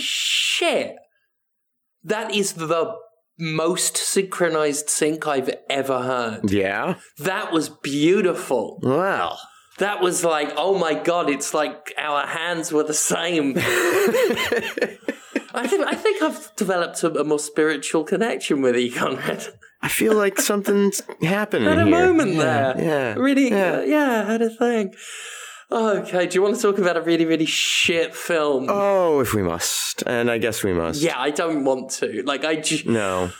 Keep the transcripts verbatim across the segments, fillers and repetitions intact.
shit, that is the most synchronized sync I've ever heard. Yeah? That was beautiful. Wow. That was like, oh my God, it's like our hands were the same. I think I think I've developed a, a more spiritual connection with Econ Red. I feel like something's happening here. Had a here. moment yeah, there. Yeah. Really, yeah. Uh, yeah, had a thing. Okay, do you want to talk about a really, really shit film? Oh, if we must. And I guess we must. Yeah, I don't want to. Like, I just... No.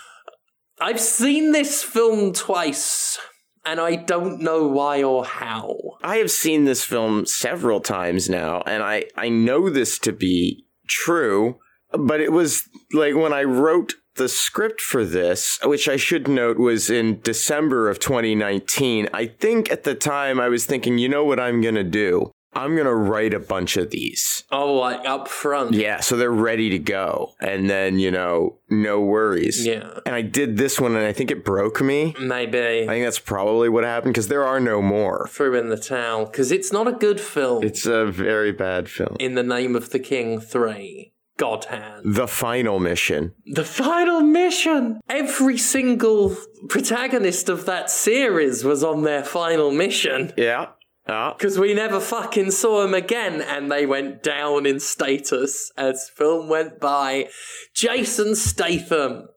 I've seen this film twice, and I don't know why or how. I have seen this film several times now, and I, I know this to be true, but it was, like, when I wrote the script for this, which I should note was in December of twenty nineteen, I think at the time I was thinking, you know what I'm going to do? I'm going to write a bunch of these. Oh, like up front. Yeah, so they're ready to go. And then, you know, no worries. Yeah. And I did this one, and I think it broke me. Maybe. I think that's probably what happened, because there are no more. Threw in the towel, because it's not a good film. It's a very bad film. In the Name of the King three. God hand. The final mission. The final mission. Every single protagonist of that series was on their final mission. Yeah. Because uh. we never fucking saw them again, and they went down in status as film went by. Jason Statham,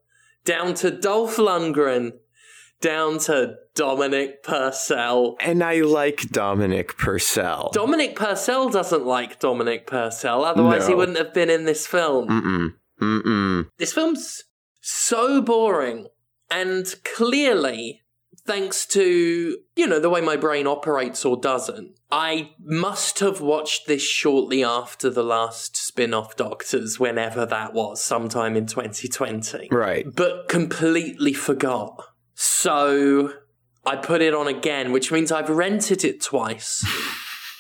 down to Dolph Lundgren, down to Dominic Purcell. And I like Dominic Purcell. Dominic Purcell doesn't like Dominic Purcell, otherwise no. he wouldn't have been in this film. Mm-mm. Mm-mm. This film's so boring, and clearly, thanks to, you know, the way my brain operates or doesn't, I must have watched this shortly after the last spin-off Doctors, whenever that was, sometime in twenty twenty. Right. But completely forgot. So I put it on again, which means I've rented it twice.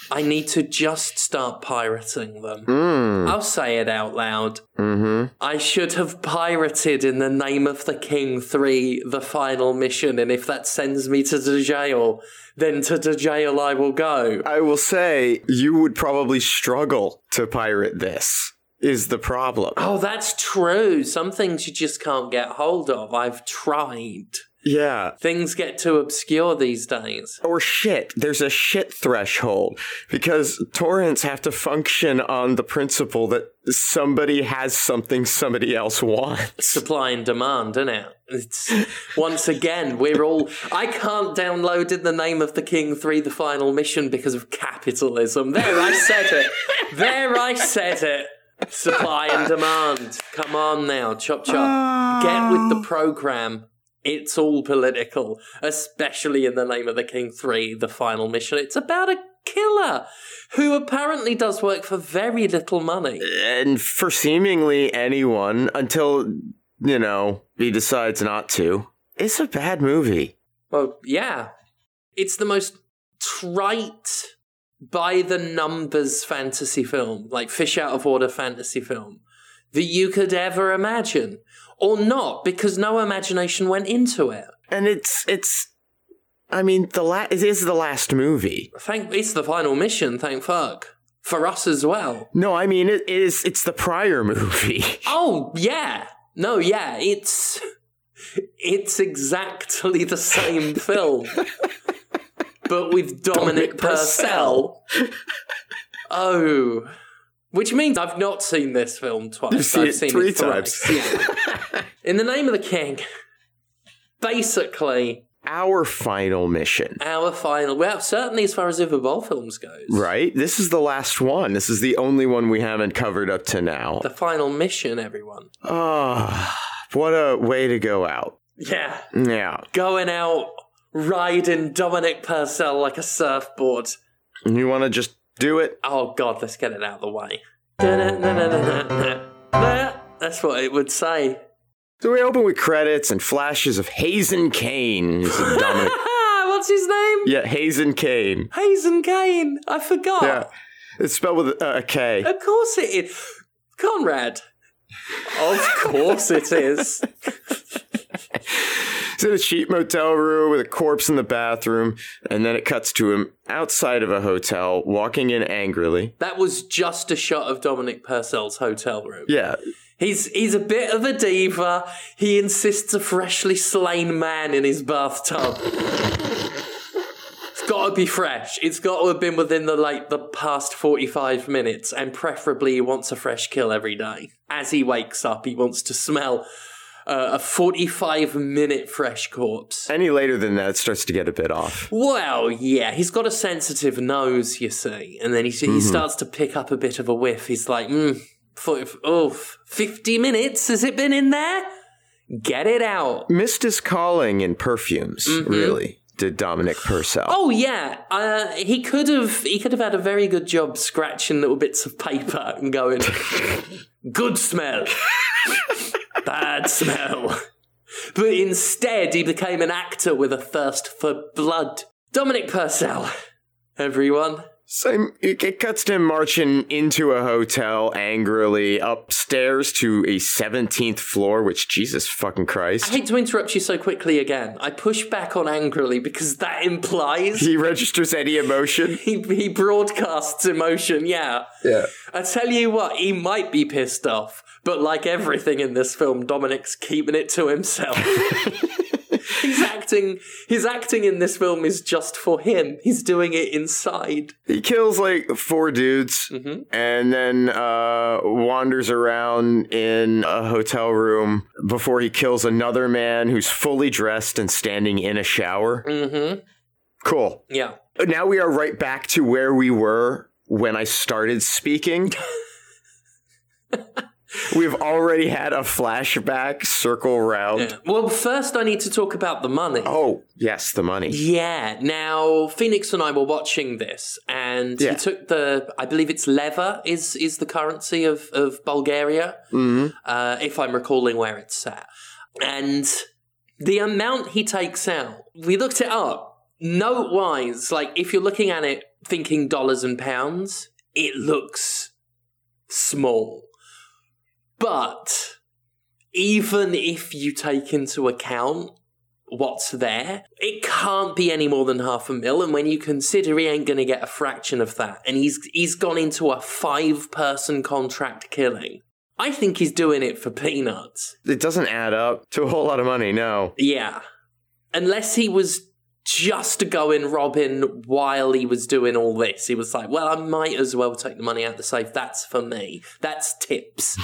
I need to just start pirating them. Mm. I'll say it out loud. Mm-hmm. I should have pirated In the Name of the King three, The Final Mission, and if that sends me to the jail, then to the jail I will go. I will say you would probably struggle to pirate this. Is the problem. Oh, that's true. Some things you just can't get hold of. I've tried. Yeah. Things get too obscure these days. Or shit. There's a shit threshold because torrents have to function on the principle that somebody has something somebody else wants. Supply and demand, isn't it? It's, once again, we're all... I can't download In the Name of the King three, The Final Mission because of capitalism. There, I said it. There, I said it. Supply and demand. Come on now, chop chop. Uh... Get with the program. It's all political, especially In the Name of the King three, The Final Mission. It's about a killer who apparently does work for very little money. And for seemingly anyone until, you know, he decides not to. It's a bad movie. Well, yeah. It's the most trite... by the numbers fantasy film, like fish out of water fantasy film, that you could ever imagine. Or not, because no imagination went into it. And it's, it's, I mean, the la- it is the last movie. Thank, it's the final mission, thank fuck. For us as well. No, I mean, it is, it's the prior movie. Oh, yeah. No, yeah, it's, it's exactly the same film. But with Dominic, Dominic Purcell. Purcell. Oh. Which means I've not seen this film twice. You've seen I've it seen three it times. Yeah. In the Name of the King, basically... Our final mission. Our final... Well, certainly as far as Uwe Boll films goes. Right? This is the last one. This is the only one we haven't covered up to now. The final mission, everyone. Oh, what a way to go out. Yeah. Yeah. Going out... riding Dominic Purcell like a surfboard. You want to just do it? Oh, God, let's get it out of the way. That's what it would say. So we open with credits and flashes of Hazen Kane. Dominic. What's his name? Yeah, Hazen Kane. Hazen Kane. I forgot. Yeah, it's spelled with a, a K. Of course it is. Conrad. Of course it is. He's in a cheap motel room with a corpse in the bathroom, and then it cuts to him outside of a hotel, walking in angrily. That was just a shot of Dominic Purcell's hotel room. Yeah. He's he's a bit of a diva. He insists a freshly slain man in his bathtub. It's got to be fresh. It's got to have been within the like the past forty-five minutes, and preferably he wants a fresh kill every day. As he wakes up, he wants to smell uh, a forty-five minute fresh corpse. Any later than that, it starts to get a bit off. Well, yeah, he's got a sensitive nose, you see, and then he, mm-hmm. he starts to pick up a bit of a whiff. He's like, mm, forty, oh, fifty minutes, has it been in there? Get it out. Mist is calling in perfumes, mm-hmm. really. Did Dominic Purcell. Oh, yeah. Uh, he could have he could have had a very good job scratching little bits of paper and going, good smell, bad smell. But instead, he became an actor with a thirst for blood. Dominic Purcell, everyone. So it cuts to him marching into a hotel angrily upstairs to a seventeenth floor, which, Jesus fucking Christ. I hate to interrupt you so quickly again. I push back on angrily because that implies... He registers any emotion. he, he broadcasts emotion, yeah. Yeah. I tell you what, he might be pissed off, but like everything in this film, Dominic's keeping it to himself. He's acting His acting in this film is just for him. He's doing it inside. He kills, like, four dudes mm-hmm. and then uh, wanders around in a hotel room before he kills another man who's fully dressed and standing in a shower. Mm-hmm. Cool. Yeah. Now we are right back to where we were when I started speaking. We've already had a flashback circle round. Yeah. Well, first I need to talk about the money. Oh, yes, the money. Yeah. Now, Phoenix and I were watching this, and yeah. he took the, I believe it's leva is is the currency of, of Bulgaria, mm-hmm. uh, if I'm recalling where it's at. And the amount he takes out, we looked it up, note-wise, like if you're looking at it thinking dollars and pounds, it looks small. But even if you take into account what's there, it can't be any more than half a mil. And when you consider he ain't going to get a fraction of that, and he's he's gone into a five-person contract killing, I think he's doing it for peanuts. It doesn't add up to a whole lot of money, no. Yeah. Unless he was just going robbing while he was doing all this. He was like, well, I might as well take the money out of the safe. That's for me. That's tips.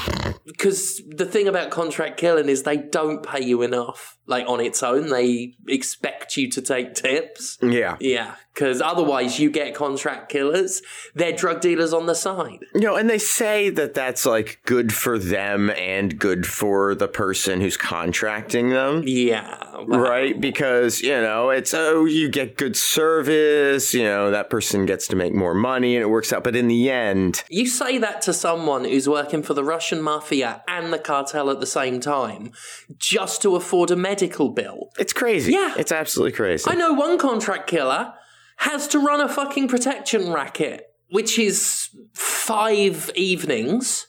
Because the thing about contract killing is they don't pay you enough, like, on its own. They expect you to take tips. Yeah. Yeah, because otherwise you get contract killers. They're drug dealers on the side. You know, and they say that that's, like, good for them and good for the person who's contracting them. Yeah. Wow. Right? Because, you know, it's, oh, you get good service, you know, that person gets to make more money and it works out. But in the end... You say that to someone who's working for the Russian mafia and the cartel at the same time just to afford a medical bill. It's crazy. Yeah. It's absolutely crazy. I know one contract killer has to run a fucking protection racket, which is five evenings.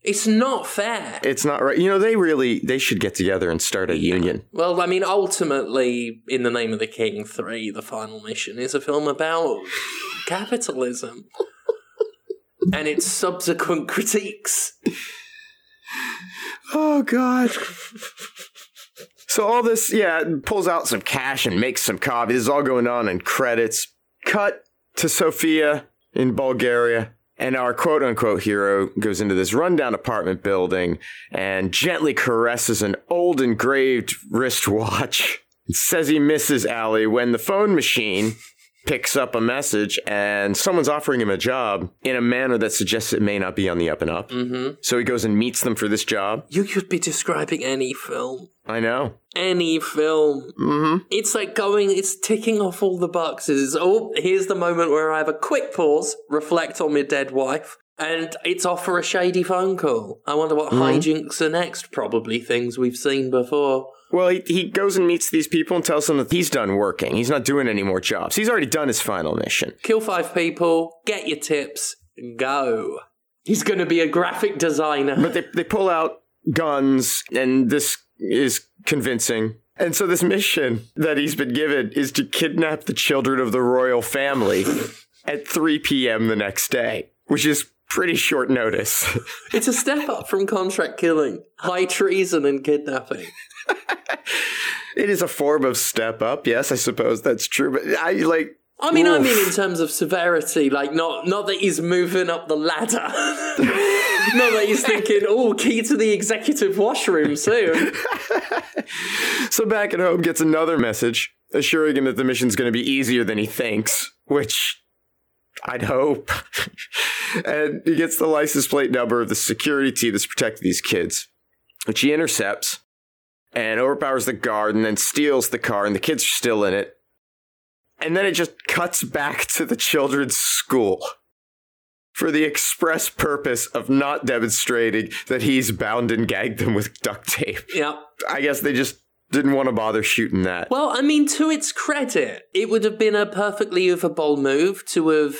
It's not fair. It's not right. You know, they really, they should get together and start a yeah. union. Well, I mean, ultimately, In the Name of the King three, The Final Mission, is a film about capitalism and its subsequent critiques. Oh, God. So all this, yeah, pulls out some cash and makes some copies. This is all going on in credits. Cut to Sofia in Bulgaria. And our quote-unquote hero goes into this rundown apartment building and gently caresses an old engraved wristwatch. It says he misses Allie when the phone machine picks up a message and someone's offering him a job in a manner that suggests it may not be on the up and up. Mm-hmm. So he goes and meets them for this job. You could be describing any film. I know. Any film. Mm-hmm. It's like going, it's ticking off all the boxes. Oh, here's the moment where I have a quick pause, reflect on my dead wife, and it's off for a shady phone call. I wonder what mm-hmm. hijinks are next. Probably things we've seen before. Well, he, he goes and meets these people and tells them that he's done working. He's not doing any more jobs. He's already done his final mission. Kill five people, get your tips, go. He's going to be a graphic designer. But they, they pull out guns, and this is convincing. And so this mission that he's been given is to kidnap the children of the royal family at three p.m. the next day, which is pretty short notice. It's a step up from contract killing, high treason and kidnapping. It is a form of step up. Yes, I suppose that's true. But I like... I mean, oof. I mean in terms of severity, like not not that he's moving up the ladder. Not that he's thinking, oh, key to the executive washroom soon. So back at home gets another message assuring him that the mission's going to be easier than he thinks, which I'd hope. And he gets the license plate number of the security team that's protecting these kids, which he intercepts and overpowers the guard and then steals the car, and the kids are still in it. And then it just cuts back to the children's school for the express purpose of not demonstrating that he's bound and gagged them with duct tape. Yeah. I guess they just didn't want to bother shooting that. Well, I mean, to its credit, it would have been a perfectly Uwe Boll move to have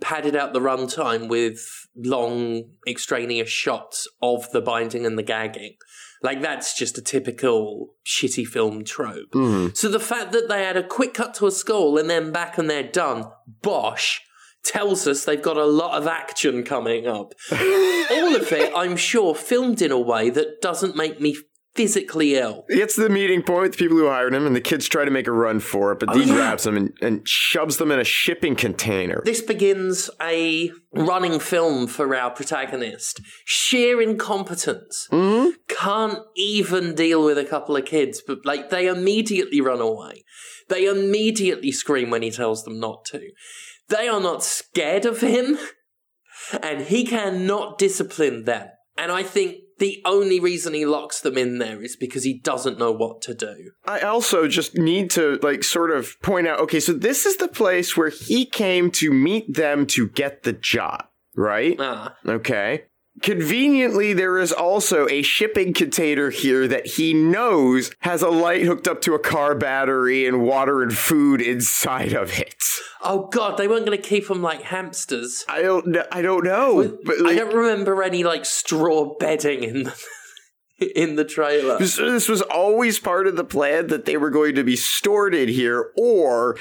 padded out the runtime with long, extraneous shots of the binding and the gagging. Like, that's just a typical shitty film trope. Mm. So the fact that they had a quick cut to a school and then back and they're done, bosh, tells us they've got a lot of action coming up. All of it, I'm sure, filmed in a way that doesn't make me physically ill. He gets to the meeting point with the people who hired him, and the kids try to make a run for it, but oh, he yeah. grabs them and, and shoves them in a shipping container. This begins a running film for our protagonist. Sheer incompetence. Mm-hmm. Can't even deal with a couple of kids, but like they immediately run away. They immediately scream when he tells them not to. They are not scared of him, and he cannot discipline them. And I think the only reason he locks them in there is because he doesn't know what to do. I also just need to, like, sort of point out, okay, so this is the place where he came to meet them to get the job, right? Ah. Okay. Conveniently, there is also a shipping container here that he knows has a light hooked up to a car battery and water and food inside of it. Oh, God, they weren't going to keep them like hamsters. I don't know. I don't know. With, but like, I don't remember any, like, straw bedding in the, in the trailer. This, this was always part of the plan that they were going to be stored in here, or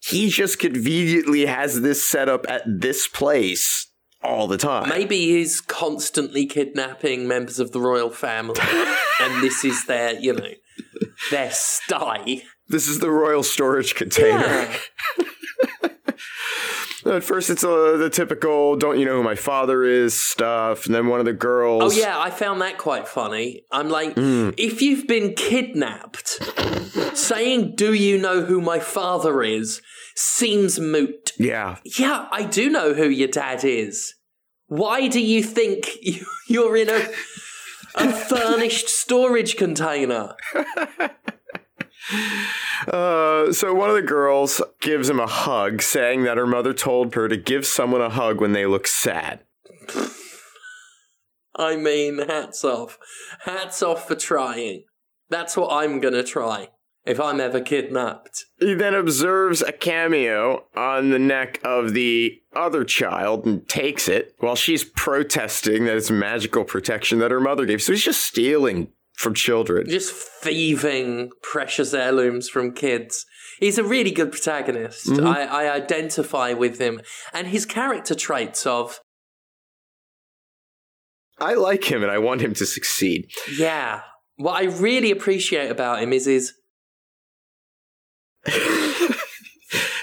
he just conveniently has this set up at this place all the time. Maybe he's constantly kidnapping members of the royal family, and this is their, you know, their sty. This is the royal storage container. Yeah. At first, it's uh, the typical "don't you know who my father is" stuff, and then one of the girls. Oh yeah, I found that quite funny. I'm like, mm. if you've been kidnapped, saying "do you know who my father is" seems moot. Yeah, yeah, I do know who your dad is. Why do you think you're in a a furnished storage container? Uh, so one of the girls gives him a hug, saying that her mother told her to give someone a hug when they look sad. I mean, hats off. Hats off for trying. That's what I'm going to try if I'm ever kidnapped. He then observes a cameo on the neck of the other child and takes it while she's protesting that it's magical protection that her mother gave. So he's just stealing from children. Just thieving precious heirlooms from kids. He's a really good protagonist. Mm-hmm. I, I identify with him. And his character traits of... I like him and I want him to succeed. Yeah. What I really appreciate about him is his...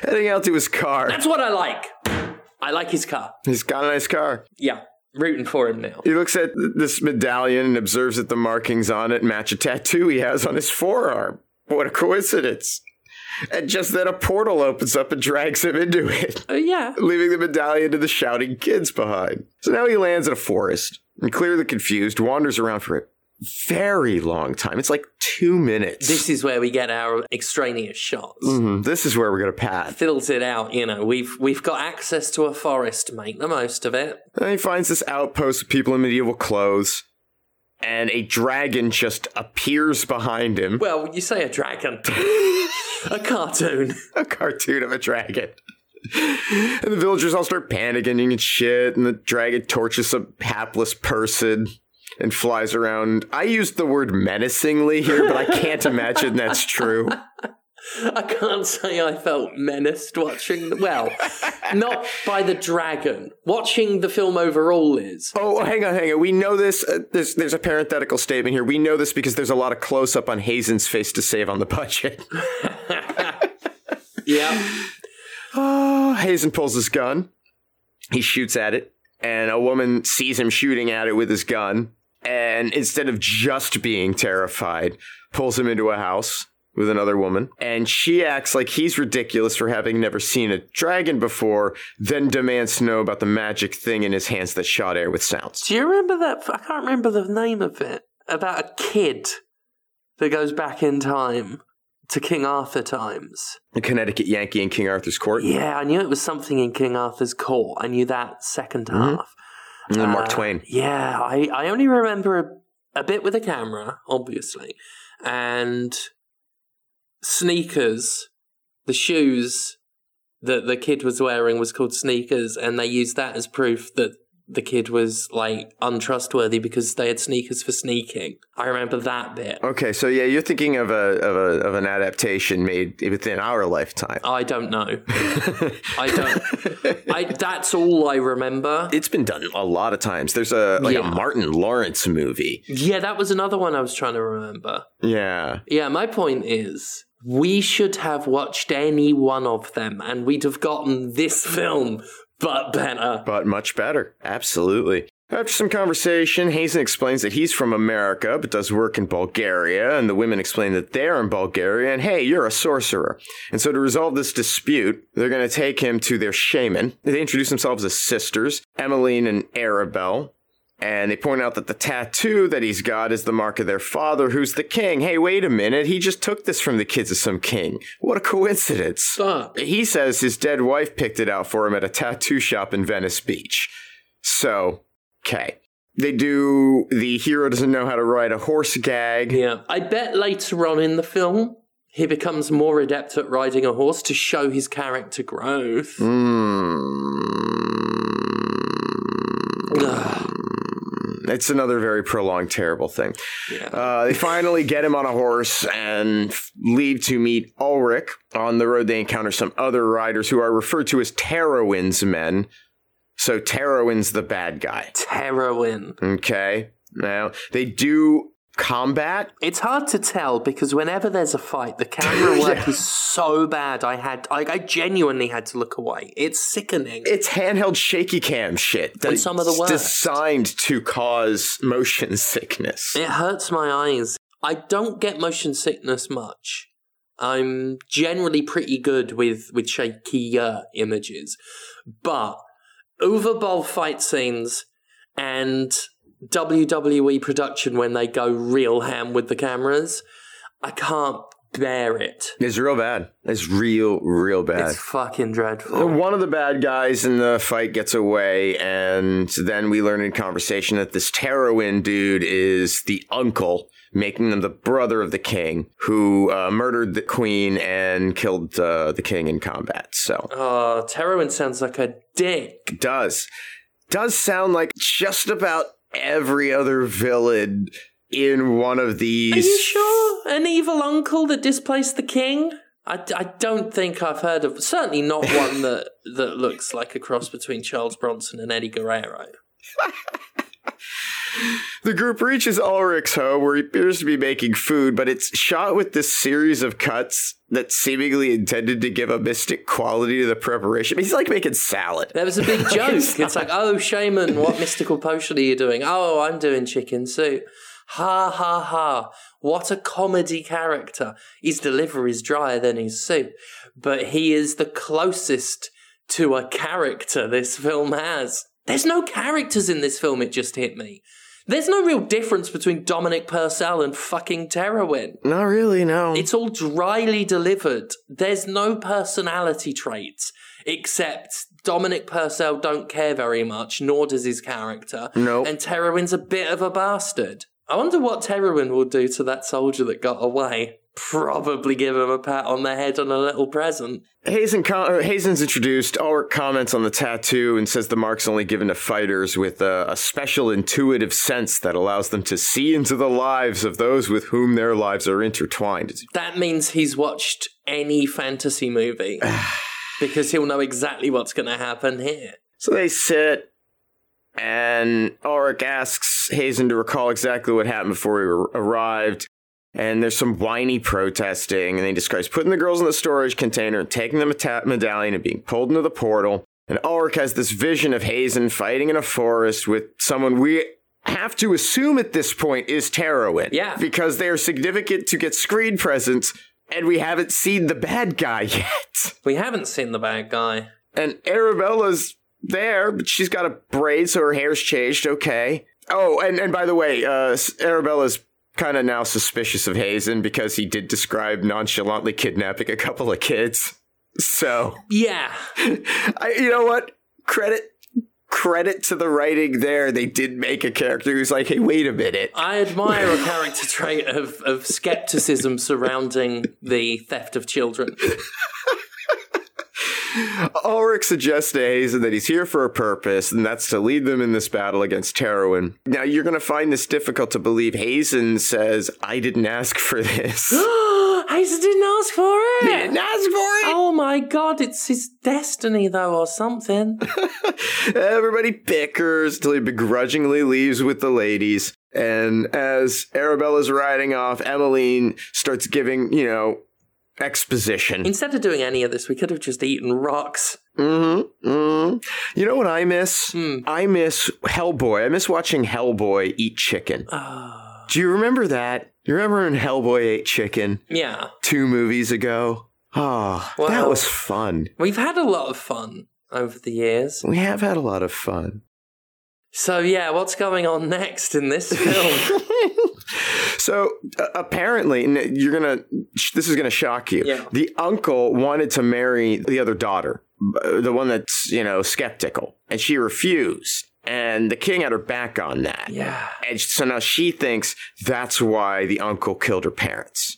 Heading out to his car. That's what I like. I like his car. He's got a nice car. Yeah. Rooting for him now. He looks at this medallion and observes that the markings on it match a tattoo he has on his forearm. What a coincidence. And just then a portal opens up and drags him into it. Oh, uh, yeah. Leaving the medallion to the shouting kids behind. So now he lands in a forest and, clearly confused, wanders around for a very long time. It's like two minutes. This is where we get our extraneous shots. Mm-hmm. This is where we're going to pass. Fills it out, you know. We've we've got access to a forest. Make the most of it. And he finds this outpost of people in medieval clothes, and a dragon just appears behind him. Well, you say a dragon. A cartoon. A cartoon of a dragon. And the villagers all start panicking and shit, and the dragon tortures some hapless person. and flies around. I used the word menacingly here, but I can't imagine that's true. I can't say I felt menaced watching the, well, not by the dragon. Watching the film overall is. Oh, hang on, hang on. We know this. Uh, there's, there's a parenthetical statement here. We know this because there's a lot of close-up on Hazen's face to save on the budget. Yeah. Oh, Hazen pulls his gun. He shoots at it, and a woman sees him shooting at it with his gun, and instead of just being terrified, pulls him into a house with another woman, and she acts like he's ridiculous for having never seen a dragon before, then demands to know about the magic thing in his hands that shot air with sounds. Do you remember that? I can't remember the name of it. About a kid that goes back in time to King Arthur times. The Connecticut Yankee in King Arthur's Court. Yeah, I knew it was something in King Arthur's Court. I knew that second mm-hmm. half. And then uh, Mark Twain. Yeah, I, I only remember a, a bit with a camera, obviously, and sneakers, the shoes that the kid was wearing was called sneakers, and they used that as proof that the kid was, like, untrustworthy because they had sneakers for sneaking. I remember that bit. Okay, so yeah, you're thinking of a of a of an adaptation made within our lifetime. I don't know. I don't. I that's all I remember. It's been done a lot of times. There's a like yeah. a Martin Lawrence movie. Yeah, that was another one I was trying to remember. Yeah. Yeah. My point is, we should have watched any one of them and we'd have gotten this film, but better. But much better. Absolutely. After some conversation, Hazen explains that he's from America but does work in Bulgaria, and the women explain that they're in Bulgaria, and hey, you're a sorcerer. And so to resolve this dispute, they're going to take him to their shaman. They introduce themselves as sisters, Emmeline and Arabella. And they point out that the tattoo that he's got is the mark of their father, who's the king. Hey, wait a minute. He just took this from the kids of some king. What a coincidence. Huh. He says his dead wife picked it out for him at a tattoo shop in Venice Beach. So, okay. They do the hero doesn't know how to ride a horse gag. Yeah. I bet later on in the film, he becomes more adept at riding a horse to show his character growth. Mm. It's another very prolonged, terrible thing. Yeah. Uh, they finally get him on a horse and f- leave to meet Ulrich. On the road, they encounter some other riders who are referred to as Tarawin's men. So Tarawin's the bad guy. Tarawin. Okay. Now, they do combat. It's hard to tell because whenever there's a fight, the camera work yeah. is so bad. I had, I, I genuinely had to look away. It's sickening. It's handheld shaky cam shit. That's some of the worst. Designed to cause motion sickness. It hurts my eyes. I don't get motion sickness much. I'm generally pretty good with with shakier images, but Uwe Boll fight scenes and W W E production when they go real ham with the cameras, I can't bear it. It's real bad. It's real, real bad. It's fucking dreadful. One of the bad guys in the fight gets away, and then we learn in conversation that this Tarawin dude is the uncle, making them the brother of the king, who uh, murdered the queen and killed uh, the king in combat. So, oh, Tarawin sounds like a dick. Does. Does sound like just about every other villain in one of these. Are you sure? An evil uncle that displaced the king? I, I don't think I've heard of, certainly not one that, that looks like a cross between Charles Bronson and Eddie Guerrero. The group reaches Ulrich's home, where he appears to be making food, but it's shot with this series of cuts that's seemingly intended to give a mystic quality to the preparation. I mean, he's like making salad. That was a big joke. It's like, oh, shaman, what mystical potion are you doing? Oh, I'm doing chicken soup. Ha, ha, ha. What a comedy character. His delivery is drier than his soup, but he is the closest to a character this film has. There's no characters in this film, it just hit me. There's no real difference between Dominic Purcell and fucking Tarawin. Not really, no. It's all dryly delivered. There's no personality traits, except Dominic Purcell don't care very much, nor does his character. Nope. And Tarawin's a bit of a bastard. I wonder what Tarawin will do to that soldier that got away. probably give him a pat on the head and a little present. Hazen com- Hazen's introduced. Ulrich comments on the tattoo and says the mark's only given to fighters with a, a special intuitive sense that allows them to see into the lives of those with whom their lives are intertwined. That means he's watched any fantasy movie because he'll know exactly what's going to happen here. So they sit, and Ulrich asks Hazen to recall exactly what happened before he arrived. And there's some whiny protesting, and he describes putting the girls in the storage container and taking the meta- medallion and being pulled into the portal. And Ulrich has this vision of Hazen fighting in a forest with someone we have to assume at this point is Tarawin. Yeah. Because they are significant to get screen presence, and we haven't seen the bad guy yet. We haven't seen the bad guy. And Arabella's there, but she's got a braid, so her hair's changed, okay. Oh, and, and by the way, uh, Arabella's kind of now suspicious of Hazen because he did describe nonchalantly kidnapping a couple of kids. So yeah, I, you know what? Credit credit to the writing there. They did make a character who's like, hey, wait a minute. I admire a character trait of, of skepticism surrounding the theft of children. Ulrich suggests to Hazen that he's here for a purpose, and that's to lead them in this battle against Tarawin. Now, you're going to find this difficult to believe. Hazen says, I didn't ask for this. Hazen didn't ask for it! Didn't ask for it! Oh my god, it's his destiny, though, or something. Everybody bickers till he begrudgingly leaves with the ladies. And as Arabella's riding off, Emmeline starts giving, you know, exposition. Instead of doing any of this, we could have just eaten rocks. Mm-hmm. Mm-hmm. You know what I miss? Mm. I miss Hellboy. I miss watching Hellboy eat chicken. Oh. Do you remember that? You remember when Hellboy ate chicken? Yeah. Two movies ago? Oh, well, that was fun. We've had a lot of fun over the years. We have had a lot of fun. So, yeah, what's going on next in this film? So, uh, apparently, you're going to, this is going to shock you. Yeah. The uncle wanted to marry the other daughter, the one that's, you know, skeptical, and she refused. And the king had her back on that. Yeah. And so now she thinks that's why the uncle killed her parents.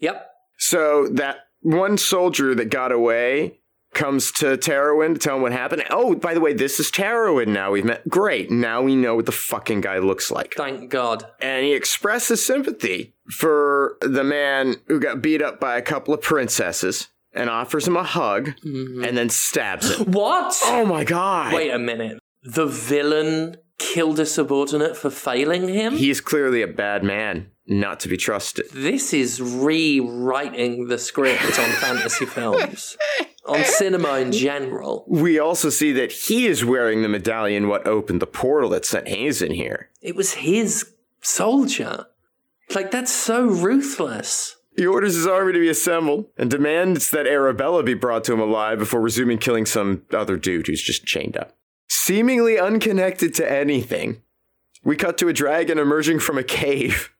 Yep. So that one soldier that got away comes to Tarawin to tell him what happened. Oh, by the way, this is Tarawin now we've met. Great, now we know what the fucking guy looks like. Thank God. And he expresses sympathy for the man who got beat up by a couple of princesses and offers him a hug mm-hmm. and then stabs him. What? Oh my God. Wait a minute. The villain killed a subordinate for failing him? He is clearly a bad man, not to be trusted. This is rewriting the script on fantasy films. On cinema in general. We also see that he is wearing the medallion what opened the portal that sent Hazen here. It was his soldier. Like, that's so ruthless. He orders his army to be assembled and demands that Arabella be brought to him alive before resuming killing some other dude who's just chained up. Seemingly unconnected to anything, we cut to a dragon emerging from a cave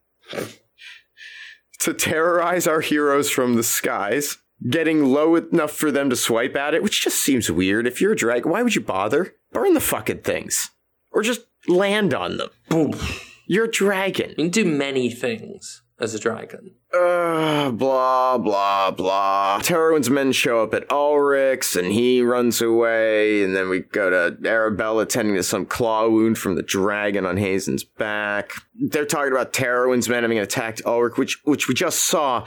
to terrorize our heroes from the skies. Getting low enough for them to swipe at it, which just seems weird. If you're a dragon, why would you bother? Burn the fucking things. Or just land on them. Boom. You're a dragon. You can do many things as a dragon. Uh, blah, blah, blah. Tarawin's men show up at Ulrich's, and he runs away, and then we go to Arabella tending to some claw wound from the dragon on Hazen's back. They're talking about Tarawin's men having attacked Ulrich, which, which we just saw.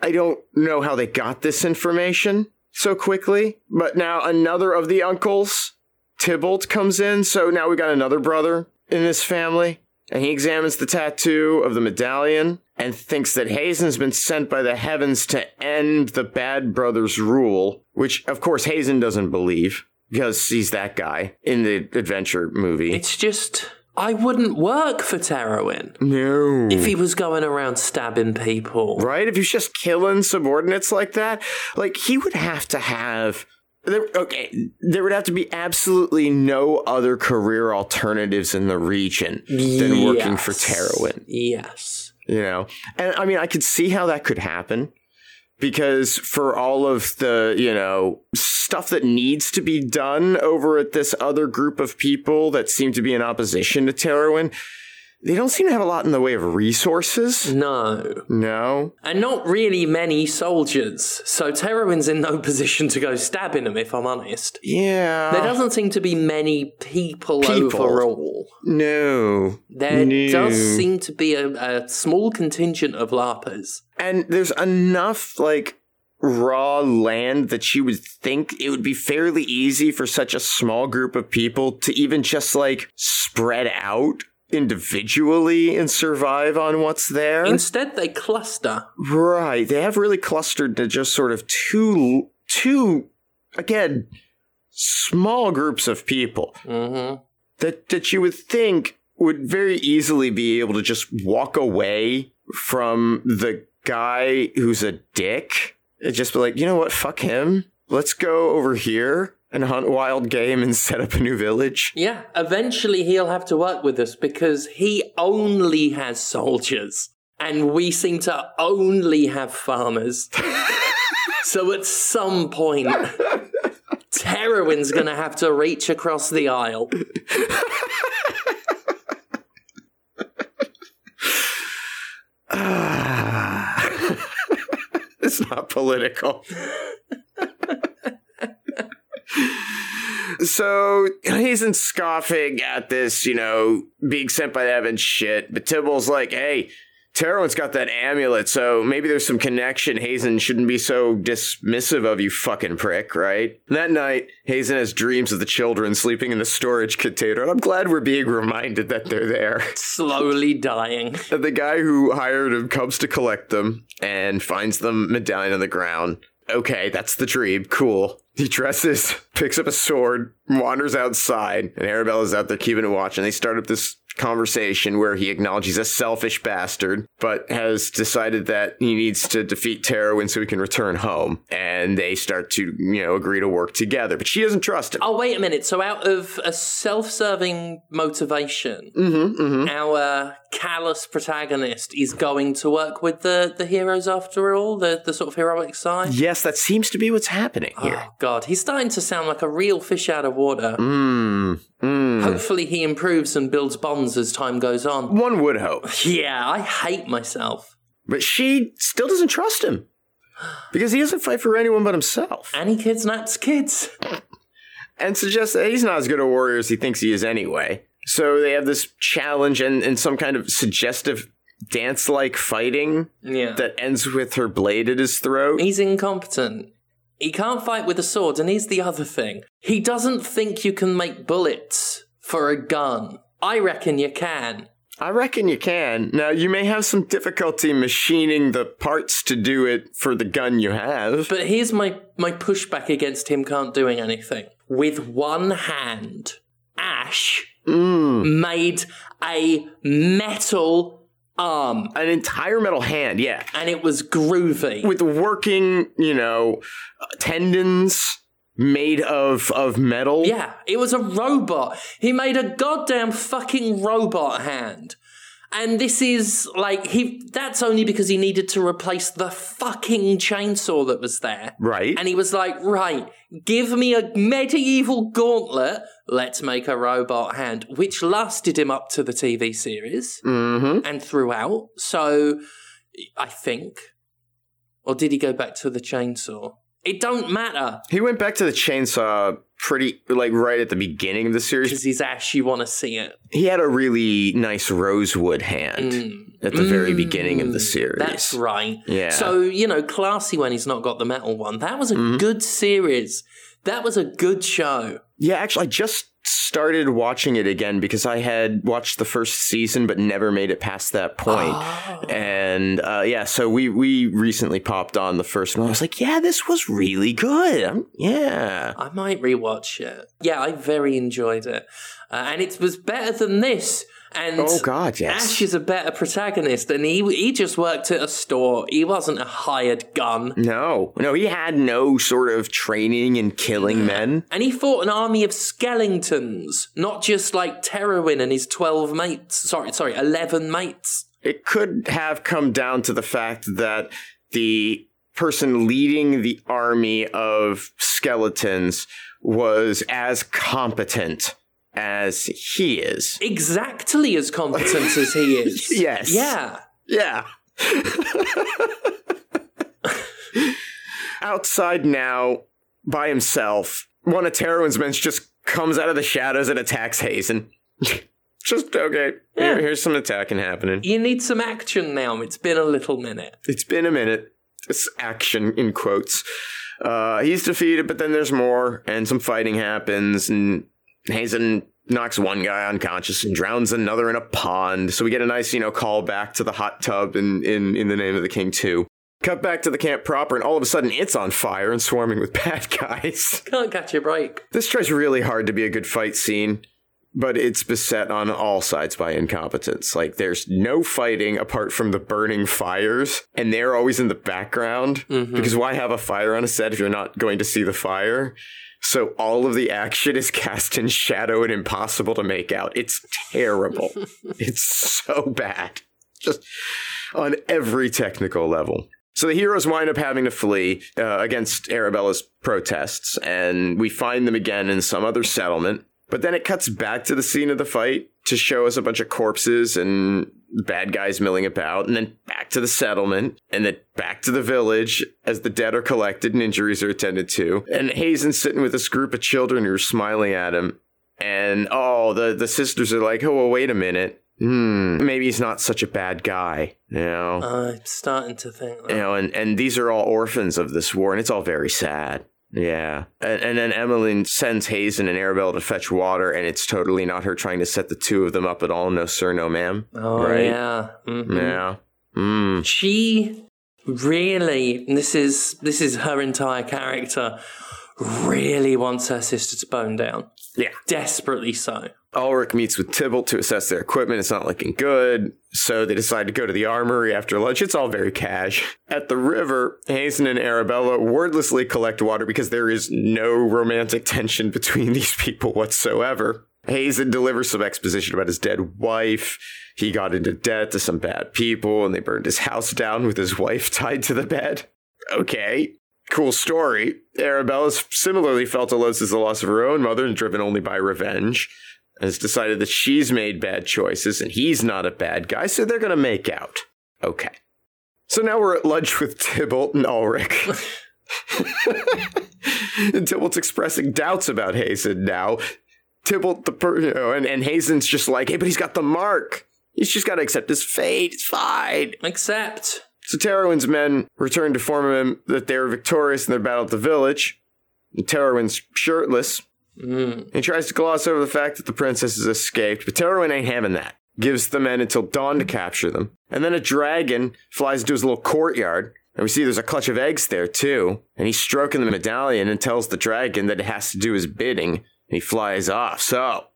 I don't know how they got this information so quickly, but now another of the uncles, Tybalt, comes in, so now we got another brother in this family, and he examines the tattoo of the medallion and thinks that Hazen's been sent by the heavens to end the bad brother's rule, which, of course, Hazen doesn't believe, because he's that guy in the adventure movie. It's just... I wouldn't work for Tarawin. No. If he was going around stabbing people. Right? If he was just killing subordinates like that, like, he would have to have... There, okay, there would have to be absolutely no other career alternatives in the region than yes. working for Tarawin. Yes. You know? And, I mean, I could see how that could happen. Because for all of the, you know, stuff that needs to be done over at this other group of people that seem to be in opposition to Tarawin, They don't seem to have a lot in the way of resources. No. No. And not really many soldiers. So Tarawin's in no position to go stabbing them, if I'm honest. Yeah. There doesn't seem to be many people, people. overall. No. There no. does seem to be a, a small contingent of LARPers. And there's enough, like, raw land that you would think it would be fairly easy for such a small group of people to even just, like, spread out individually and survive on what's there. Instead, they cluster. Right. They have really clustered to just sort of two, two again, small groups of people mm-hmm. that, that you would think would very easily be able to just walk away from the guy who's a dick and just be like, you know what, fuck him. Let's go over here and hunt wild game and set up a new village. Yeah, eventually he'll have to work with us because he only has soldiers and we seem to only have farmers. So at some point, Tarawin's going to have to reach across the aisle. It's not political. So Hazen scoffing at this, you know, being sent by heaven shit. But Tybalt's like, hey, Tarawin's got that amulet, so maybe there's some connection. Hazen shouldn't be so dismissive of you, fucking prick, right? And that night, Hazen has dreams of the children sleeping in the storage container, and I'm glad we're being reminded that they're there. Slowly dying. And the guy who hired him comes to collect them and finds them medallion on the ground. Okay, that's the dream. Cool. He dresses, picks up a sword, wanders outside, and Arabella's out there keeping a watch, and they start up this conversation where he acknowledges a selfish bastard, but has decided that he needs to defeat Tarawin so he can return home, and they start to, you know, agree to work together, but she doesn't trust him. Oh, wait a minute. So out of a self-serving motivation, mm-hmm, mm-hmm. our callous protagonist is going to work with the, the heroes after all, the, the sort of heroic side? Yes, that seems to be what's happening here. Oh, God. He's starting to sound like a real fish out of water. Mm, mm. Hopefully he improves and builds bonds as time goes on. One would hope. Yeah, I hate myself. But she still doesn't trust him because he doesn't fight for anyone but himself. And he kidnaps kids. And suggests that he's not as good a warrior as he thinks he is anyway. So they have this challenge and, and some kind of suggestive dance-like fighting yeah. that ends with her blade at his throat. He's incompetent. He can't fight with a sword, and here's the other thing. He doesn't think you can make bullets for a gun. I reckon you can. I reckon you can. Now, you may have some difficulty machining the parts to do it for the gun you have. But here's my, my pushback against him can't doing anything. With one hand, Ash mm. made a metal Um, an entire metal hand, yeah. And it was groovy. With working, you know, tendons made of, of metal. Yeah, it was a robot. He made a goddamn fucking robot hand. And this is, like, he that's only because he needed to replace the fucking chainsaw that was there. Right. And he was like, right, give me a medieval gauntlet, let's make a robot hand, which lasted him up to the T V series mm-hmm. and throughout. So, I think. Or did he go back to the chainsaw? It don't matter. He went back to the chainsaw pretty, like, right at the beginning of the series. Because he's Ash, you want to see it. He had a really nice rosewood hand mm. at the mm. very beginning of the series. That's right. Yeah. So, you know, classy when he's not got the metal one. That was a mm. good series. That was a good show. Yeah, actually, I just started watching it again because I had watched the first season but never made it past that point. Oh. And uh, yeah, so we, we recently popped on the first one. I was like, yeah, this was really good. I'm, yeah. I might rewatch it. Yeah, I very enjoyed it. Uh, and it was better than this. And oh God, yes. Ash is a better protagonist, and he he just worked at a store. He wasn't a hired gun. No, no, he had no sort of training in killing men. And he fought an army of skeletons, not just like Tarawin and his twelve mates. Sorry, sorry, eleven mates. It could have come down to the fact that the person leading the army of skeletons was as competent as he is. Exactly as competent as he is. Yes. Yeah. Yeah. Outside now, by himself, one of Tarawin's men just comes out of the shadows and attacks Hazen. Just, okay, yeah. Here, here's some attacking happening. You need some action now. It's been a little minute. It's been a minute. It's action, in quotes. Uh, he's defeated, but then there's more, and some fighting happens, and Hazen knocks one guy unconscious and drowns another in a pond. So we get a nice, you know, call back to the hot tub in, in, in the Name of the King two. Cut back to the camp proper, and all of a sudden it's on fire and swarming with bad guys. Can't catch a break. This tries really hard to be a good fight scene, but it's beset on all sides by incompetence. Like, there's no fighting apart from the burning fires, and they're always in the background, mm-hmm. because why have a fire on a set if you're not going to see the fire? So all of the action is cast in shadow and impossible to make out. It's terrible. It's so bad. Just on every technical level. So the heroes wind up having to flee uh, against Arabella's protests, and we find them again in some other settlement. But then it cuts back to the scene of the fight to show us a bunch of corpses and bad guys milling about, and then back to the settlement, and then back to the village as the dead are collected and injuries are attended to. And Hazen's sitting with this group of children who are smiling at him. And, oh, the, the sisters are like, oh, well, wait a minute. Hmm, maybe he's not such a bad guy, you know? Uh, I'm starting to think that. You know, and, and these are all orphans of this war, and it's all very sad. Yeah. And, and then Emmeline sends Hazen and Arabella to fetch water, and it's totally not her trying to set the two of them up at all. No sir, no ma'am. Oh, right? Yeah. Mm-hmm. Yeah. Mm. She really, and this is, this is her entire character, really wants her sister to bone down. Yeah. Desperately so. Ulrich meets with Tybalt to assess their equipment. It's not looking good, so they decide to go to the armory after lunch. It's all very cash. At the river, Hazen and Arabella wordlessly collect water because there is no romantic tension between these people whatsoever. Hazen delivers some exposition about his dead wife. He got into debt to some bad people, and they burned his house down with his wife tied to the bed. Okay. Cool story. Arabella's similarly felt a loss as the loss of her own mother and driven only by revenge. Has decided that she's made bad choices and he's not a bad guy, so they're going to make out. Okay. So now we're at lunch with Tybalt and Ulrich. And Tybalt's expressing doubts about Hazen now. Tybalt, the per- you know, and, and Hazen's just like, hey, but he's got the mark. He's just got to accept his fate. It's fine. Accept. So Tarawin's men return to inform him that they were victorious in their battle at the village. And Tarawin's shirtless. Mm. He tries to gloss over the fact that the princess has escaped, but Tarawin ain't having that. Gives the men until dawn to capture them. And then a dragon flies into his little courtyard, and we see there's a clutch of eggs there, too. And he's stroking the medallion and tells the dragon that it has to do his bidding, and he flies off. So,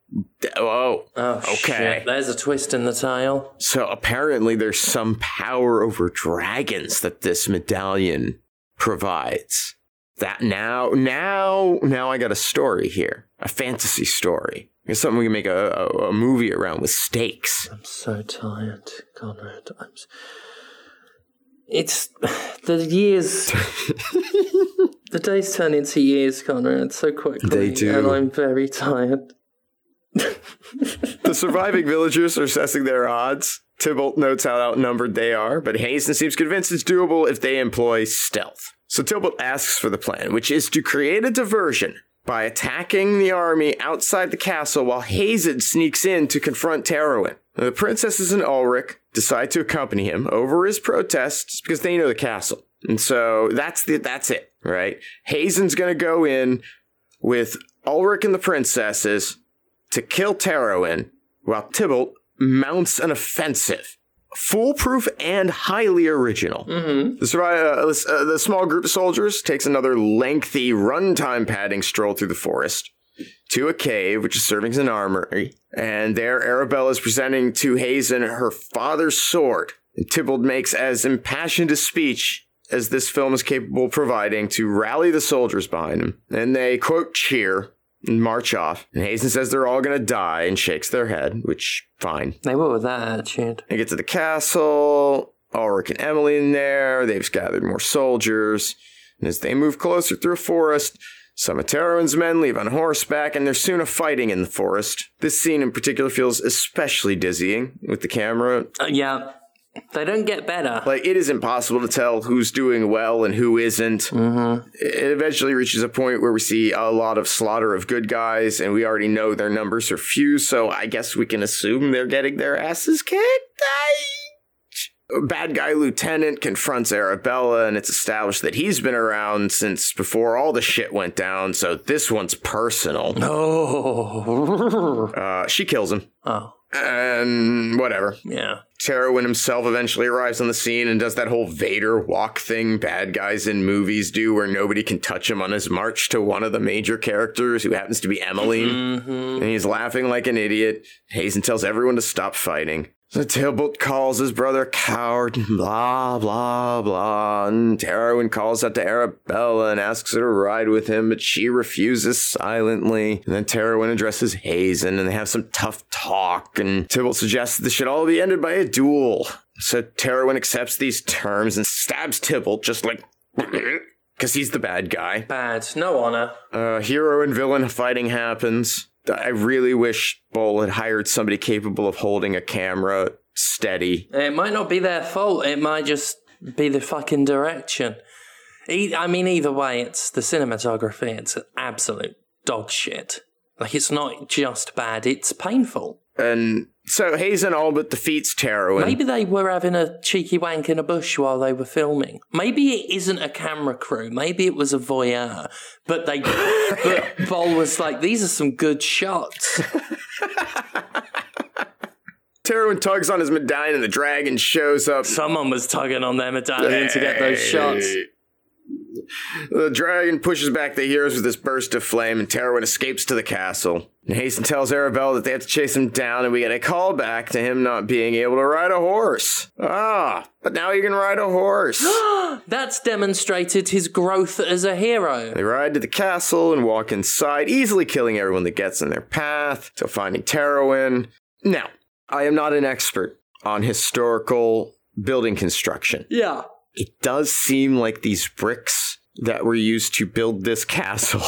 oh, oh okay. Shit. There's a twist in the tale. So apparently there's some power over dragons that this medallion provides. That now, now, now I got a story here. A fantasy story. It's something we can make a, a, a movie around with stakes. I'm so tired, Conrad. I'm so... It's the years. The days turn into years, Conrad, so quickly. They do. And I'm very tired. The surviving villagers are assessing their odds. Tybalt notes how outnumbered they are, but Hazen seems convinced it's doable if they employ stealth. So Tybalt asks for the plan, which is to create a diversion by attacking the army outside the castle while Hazen sneaks in to confront Tarawin. Now, the princesses and Ulrich decide to accompany him over his protests because they know the castle. And so that's the, that's it, right? Hazen's going to go in with Ulrich and the princesses to kill Tarawin while Tybalt mounts an offensive. Foolproof and highly original. Mm-hmm. The, uh, uh, the small group of soldiers takes another lengthy runtime padding stroll through the forest to a cave, which is serving as an armory. And there, Arabella is presenting to Hazen her father's sword. And Tybalt makes as impassioned a speech as this film is capable of providing to rally the soldiers behind him. And they, quote, cheer and march off. And Hazen says they're all going to die and shakes their head, which, fine. They were with that attitude. They get to the castle. Ulrich and Emmeline there. They've gathered more soldiers. And as they move closer through a forest, Some of Tarawin's men leave on horseback, and there's soon a fighting in the forest. This scene in particular feels especially dizzying with the camera. Uh, yeah, they don't get better. Like, it is impossible to tell who's doing well and who isn't. Mm-hmm. It eventually reaches a point where we see a lot of slaughter of good guys, and we already know their numbers are few, so I guess we can assume they're getting their asses kicked. I... Bad guy lieutenant confronts Arabella, and it's established that he's been around since before all the shit went down, so this one's personal. No. Uh, she kills him. Oh. And whatever. Yeah. Tarawin himself eventually arrives on the scene and does that whole Vader walk thing bad guys in movies do, where nobody can touch him on his march to one of the major characters, who happens to be Emmeline. Mm-hmm. And he's laughing like an idiot. Hazen tells everyone to stop fighting. So Tybalt calls his brother a coward, and blah, blah, blah. And Tarawin calls out to Arabella and asks her to ride with him, but she refuses silently. And then Tarawin addresses Hazen, and they have some tough talk. And Tybalt suggests this should all be ended by a duel. So Tarawin accepts these terms and stabs Tybalt, just like... because he's the bad guy. Bad. No honor. Uh, hero and villain fighting happens. I really wish Boll had hired somebody capable of holding a camera steady. It might not be their fault. It might just be the fucking direction. E- I mean, either way, it's the cinematography. It's an absolute dog shit. Like, it's not just bad. It's painful. And so Hazen all but defeats Tarawin. Maybe they were having a cheeky wank in a bush while they were filming. Maybe it isn't a camera crew. Maybe it was a voyeur. But they, but Boll was like, these are some good shots. Tarawin tugs on his medallion and the dragon shows up. Someone was tugging on their medallion to get those shots. The dragon pushes back the heroes with this burst of flame, and Tarawin escapes to the castle. And Hazen tells Arabella that they have to chase him down, and we get a callback to him not being able to ride a horse. Ah, but now he can ride a horse. That's demonstrated his growth as a hero. They ride to the castle and walk inside, easily killing everyone that gets in their path, till finding Tarawin. Now, I am not an expert on historical building construction. Yeah. It does seem like these bricks that were used to build this castle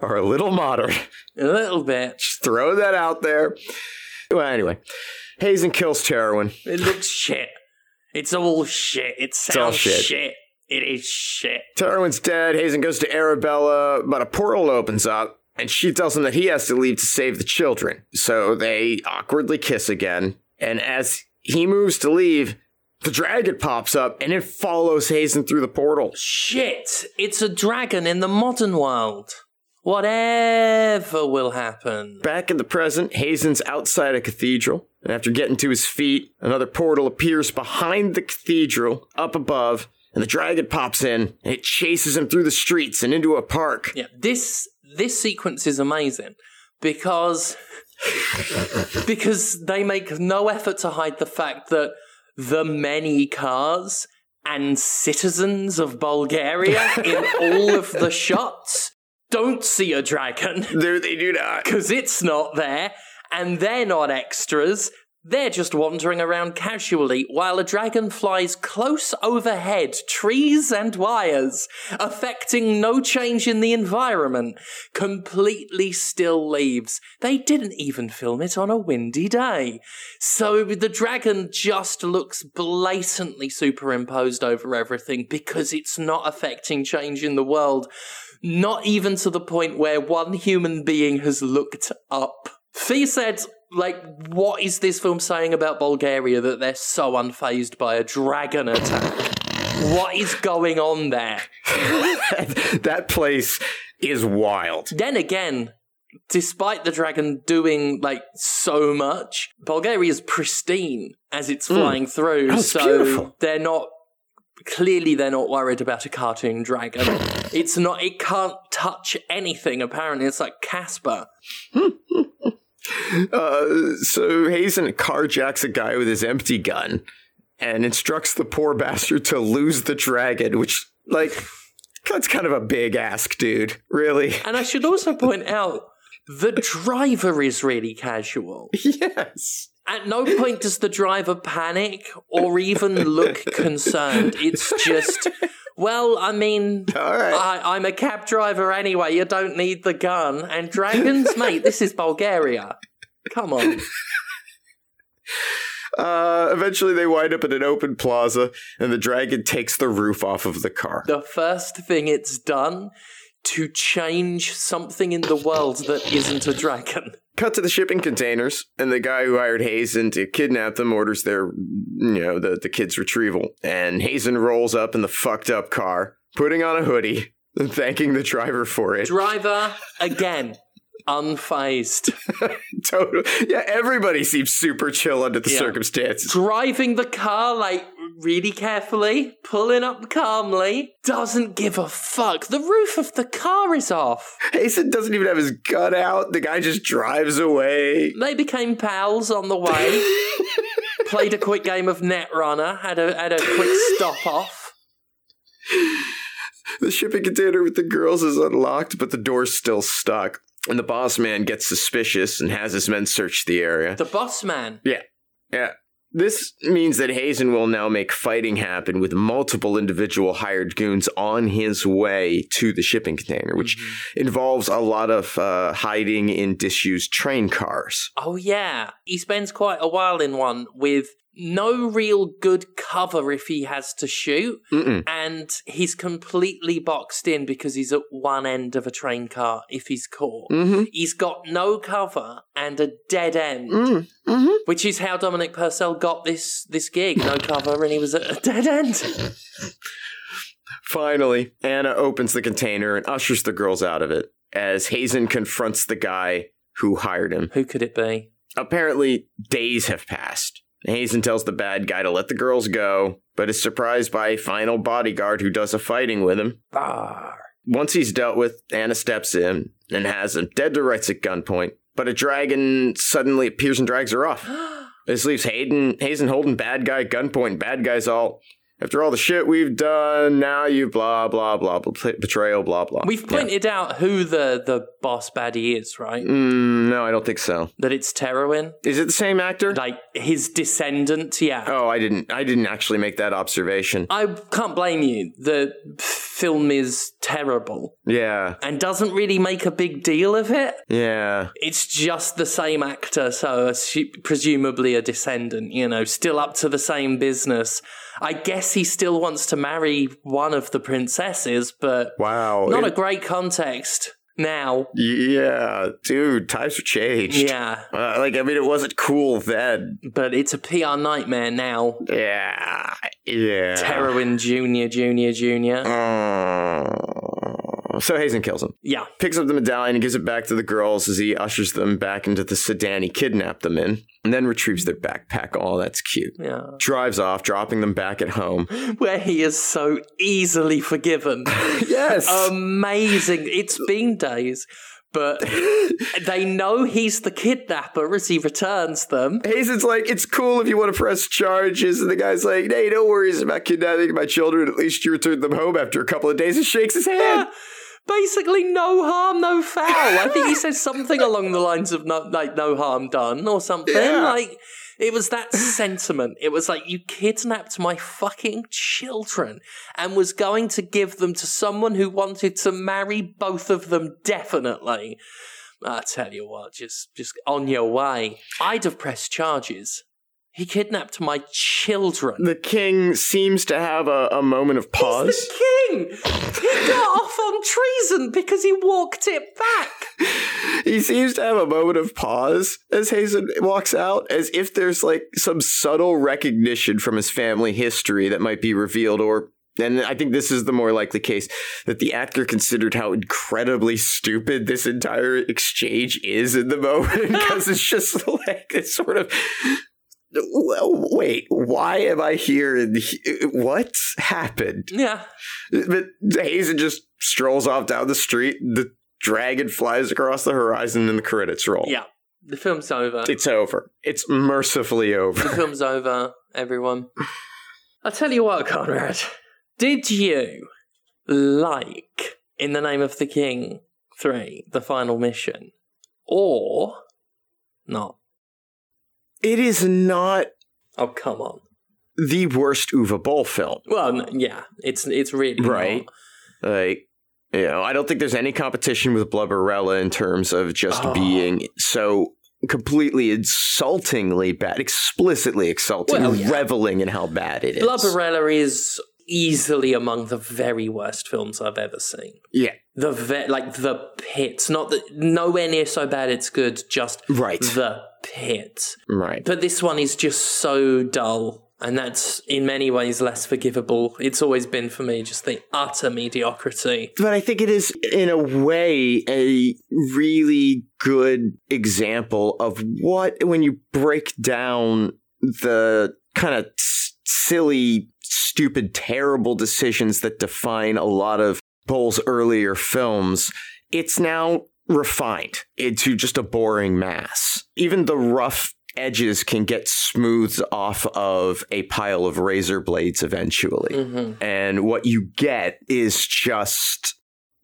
are a little modern. A little bit. Just throw that out there. Well, anyway, Hazen kills Tarawin. It looks shit. It's all shit. It sounds it's all shit. shit. It is shit. Tarawin's dead. Hazen goes to Arabella, but a portal opens up. And she tells him that he has to leave to save the children. So they awkwardly kiss again. And as he moves to leave... the dragon pops up, and it follows Hazen through the portal. Shit! It's a dragon in the modern world. Whatever will happen. Back in the present, Hazen's outside a cathedral, and after getting to his feet, another portal appears behind the cathedral, up above, and the dragon pops in, and it chases him through the streets and into a park. Yeah, this, this sequence is amazing, because, because they make no effort to hide the fact that the many cars and citizens of Bulgaria in all of the shots don't see a dragon. No, they do not. Because it's not there, and they're not extras. They're just wandering around casually while a dragon flies close overhead, trees and wires, affecting no change in the environment, completely still leaves. They didn't even film it on a windy day. So the dragon just looks blatantly superimposed over everything because it's not affecting change in the world, not even to the point where one human being has looked up. Fee said... like, what is this film saying about Bulgaria that they're so unfazed by a dragon attack? What is going on there? that, that place is wild. Then again, despite the dragon doing, like, so much, Bulgaria's pristine as it's flying mm. through. That's so beautiful. They're not... clearly, they're not worried about a cartoon dragon. It's not... it can't touch anything, apparently. It's like Casper. Uh, so Hazen carjacks a guy with his empty gun and instructs the poor bastard to lose the dragon, which, like, that's kind of a big ask, dude, really. And I should also point out, the driver is really casual. Yes. At no point does the driver panic or even look concerned. It's just... well, I mean, all right. I, I'm a cab driver anyway. You don't need the gun. And dragons, mate, this is Bulgaria. Come on. Uh, eventually, they wind up in an open plaza, and the dragon takes the roof off of the car. The first thing it's done to change something in the world that isn't a dragon. Cut to the shipping containers, and the guy who hired Hazen to kidnap them orders their, you know, the, the kids' retrieval. And Hazen rolls up in the fucked up car, putting on a hoodie and thanking the driver for it. Driver, again. Unfazed. Totally. Yeah, everybody seems super chill under the yeah. circumstances. Driving the car, like, really carefully, pulling up calmly, doesn't give a fuck. The roof of the car is off. Hazen doesn't even have his gun out. The guy just drives away. They became pals on the way. Played a quick game of Netrunner, had a, had a quick stop off. The shipping container with the girls is unlocked, but the door's still stuck. And the boss man gets suspicious and has his men search the area. The boss man? Yeah. Yeah. This means that Hazen will now make fighting happen with multiple individual hired goons on his way to the shipping container, which mm-hmm. involves a lot of uh, hiding in disused train cars. Oh, yeah. He spends quite a while in one with no real good cover if he has to shoot. Mm-mm. And he's completely boxed in because he's at one end of a train car if he's caught. Mm-hmm. He's got no cover and a dead end, mm-hmm. which is how Dominic Purcell got this, this gig. No cover and he was at a dead end. Finally, Anna opens the container and ushers the girls out of it as Hazen confronts the guy who hired him. Who could it be? Apparently, days have passed. Hazen tells the bad guy to let the girls go, but is surprised by a final bodyguard who does a fighting with him. Arr. Once he's dealt with, Anna steps in and has him dead to rights at gunpoint, but a dragon suddenly appears and drags her off. This leaves Hazen, Hazen holding bad guy at gunpoint. Bad guy's all, after all the shit we've done, now you blah, blah, blah, blah betrayal, blah, blah. We've pointed yeah. out who the, the boss baddie is, right? Mm, no, I don't think so. That it's Tarawin? Is it the same actor? Like, his descendant, yeah. Oh, I didn't I didn't actually make that observation. I can't blame you. The film is terrible. Yeah. And doesn't really make a big deal of it. Yeah. It's just the same actor, so a, presumably a descendant, you know, still up to the same business. I guess he still wants to marry one of the princesses, but wow, not it, a great context now. Yeah, dude, times have changed. Yeah. Uh, like, I mean, it wasn't cool then. But it's a P R nightmare now. Yeah, yeah. Tarawin Junior, Junior, Junior. Uh, so Hazen kills him. Yeah. Picks up the medallion and gives it back to the girls as he ushers them back into the sedan he kidnapped them in. And then retrieves their backpack. Oh, that's cute. Yeah. Drives off, dropping them back at home. Where he is so easily forgiven. Yes. Amazing. It's been days. But they know he's the kidnapper as he returns them. Hazen's like, it's cool if you want to press charges. And the guy's like, hey, no worries about kidnapping my children. At least you returned them home after a couple of days. And shakes his hand. Yeah. Basically, no harm, no foul. I think he said something along the lines of, no, like, no harm done or something. Yeah. Like, it was that sentiment. It was like, you kidnapped my fucking children and was going to give them to someone who wanted to marry both of them definitely. I tell you what, just, just on your way. I'd have pressed charges. He kidnapped my children. The king seems to have a, a moment of pause. He's the king! He got off on treason because he walked it back! He seems to have a moment of pause as Hazen walks out, as if there's, like, some subtle recognition from his family history that might be revealed, or... And I think this is the more likely case that the actor considered how incredibly stupid this entire exchange is in the moment, because it's just, like, this sort of... Well, wait, why am I here? And what happened? Yeah. But Hazen just strolls off down the street. The dragon flies across the horizon and the credits roll. Yeah. The film's over. It's over. It's mercifully over. The film's over, everyone. I'll tell you what, Conrad. Did you like In the Name of the King three, The Final Mission, or not? It is not... Oh, come on. the worst Uwe Boll film. Well, yeah, it's it's really right. Not. Like, you know, I don't think there's any competition with Blubberella in terms of just oh. being so completely insultingly bad, explicitly insulting, well, yeah. reveling in how bad it is. Blubberella is easily among the very worst films I've ever seen. Yeah. The ve- like The Pit, not the nowhere near so bad it's good, just right. The Pit. Right. But this one is just so dull, and that's in many ways less forgivable. It's always been for me just the utter mediocrity. But I think it is in a way a really good example of what, when you break down the kind of s- silly, stupid, terrible decisions that define a lot of Boll's earlier films, it's now refined into just a boring mass. Even the rough edges can get smoothed off of a pile of razor blades eventually. Mm-hmm. And what you get is just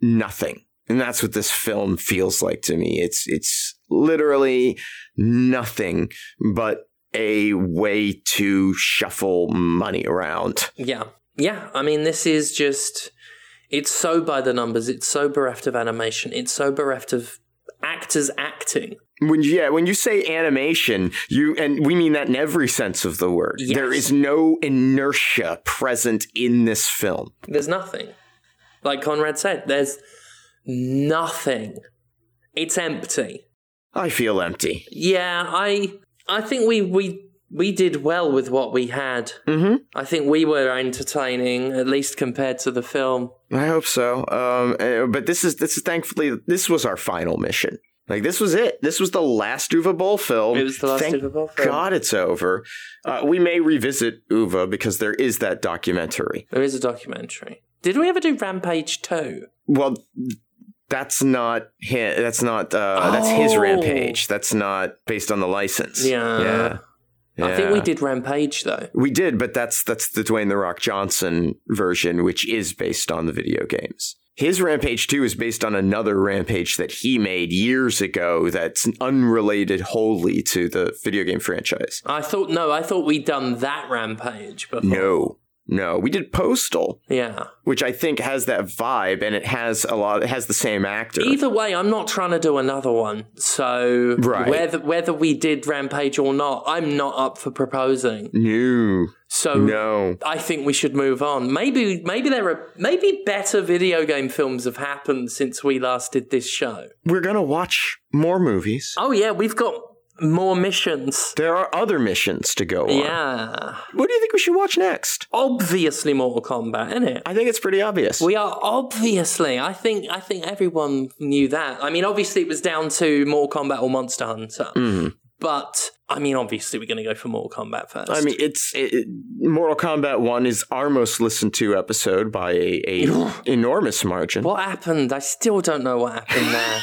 nothing. And that's what this film feels like to me. It's it's literally nothing but a way to shuffle money around. Yeah. Yeah. I mean, this is just, it's so by the numbers. It's so bereft of animation. It's so bereft of actors acting. When yeah, when you say animation, you and we mean that in every sense of the word. Yes. There is no inertia present in this film. There's nothing. Like Conrad said, there's nothing. It's empty. I feel empty. Yeah, I I think we we we did well with what we had. Mm-hmm. I think we were entertaining, at least compared to the film. I hope so. Um, but this is this is thankfully this was our final mission. Like, this was it. This was the last Uwe Boll film. It was the last Thank Uwe Boll film. God, it's over. Uh, we may revisit Uwe because there is that documentary. There is a documentary. Did we ever do Rampage two? Well, that's not his. That's not. Uh, oh. That's his Rampage. That's not based on the license. Yeah. Yeah. Yeah. I think we did Rampage, though. We did, but that's that's the Dwayne The Rock Johnson version, which is based on the video games. His Rampage two is based on another Rampage that he made years ago that's unrelated wholly to the video game franchise. I thought, no, I thought we'd done that Rampage before. No, no. We did Postal. Yeah. Which I think has that vibe, and it has a lot, it has the same actor. Either way, I'm not trying to do another one. So right. whether, whether we did Rampage or not, I'm not up for proposing. No. So no. I think we should move on. Maybe maybe there are maybe better video game films have happened since we last did this show. We're going to watch more movies. Oh, yeah. We've got more missions. There are other missions to go on. Yeah. What do you think we should watch next? Obviously Mortal Kombat, innit? I think it's pretty obvious. We are obviously. I think I think everyone knew that. I mean, obviously it was down to Mortal Kombat or Monster Hunter. Mm-hmm. But, I mean, obviously we're going to go for Mortal Kombat first. I mean, it's it, it, Mortal Kombat one is our most listened to episode by a, a enormous margin. What happened? I still don't know what happened there.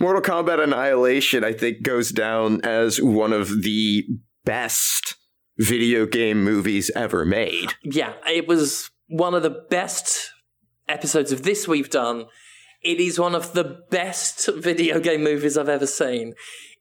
Mortal Kombat Annihilation, I think, goes down as one of the best video game movies ever made. Yeah, it was one of the best episodes of this we've done. It is one of the best video game movies I've ever seen.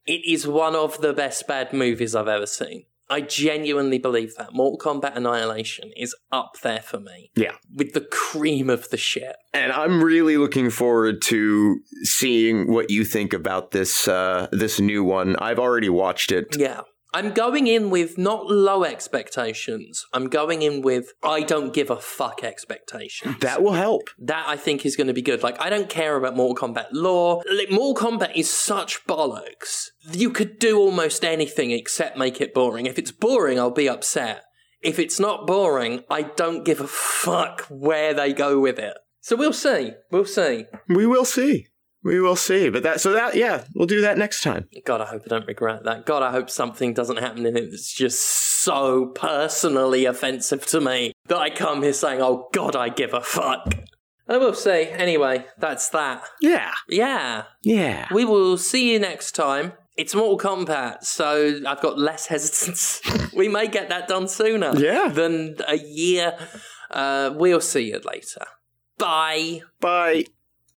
It is one of the best bad movies I've ever seen. I genuinely believe that. Mortal Kombat Annihilation is up there for me. Yeah. With the cream of the shit. And I'm really looking forward to seeing what you think about this uh, this new one. I've already watched it. Yeah. I'm going in with not low expectations. I'm going in with I don't give a fuck expectations. That will help. That I think is going to be good. Like, I don't care about Mortal Kombat lore. Like, Mortal Kombat is such bollocks. You could do almost anything except make it boring. If it's boring, I'll be upset. If it's not boring, I don't give a fuck where they go with it. So we'll see. We'll see. We will see. We will see. But that, so that, yeah, we'll do that next time. God, I hope I don't regret that. God, I hope something doesn't happen in it that's just so personally offensive to me that I come here saying, oh, God, I give a fuck. I will see. Anyway, that's that. Yeah. Yeah. Yeah. We will see you next time. It's Mortal Kombat, so I've got less hesitance. We may get that done sooner yeah. than a year. Uh, we'll see you later. Bye. Bye.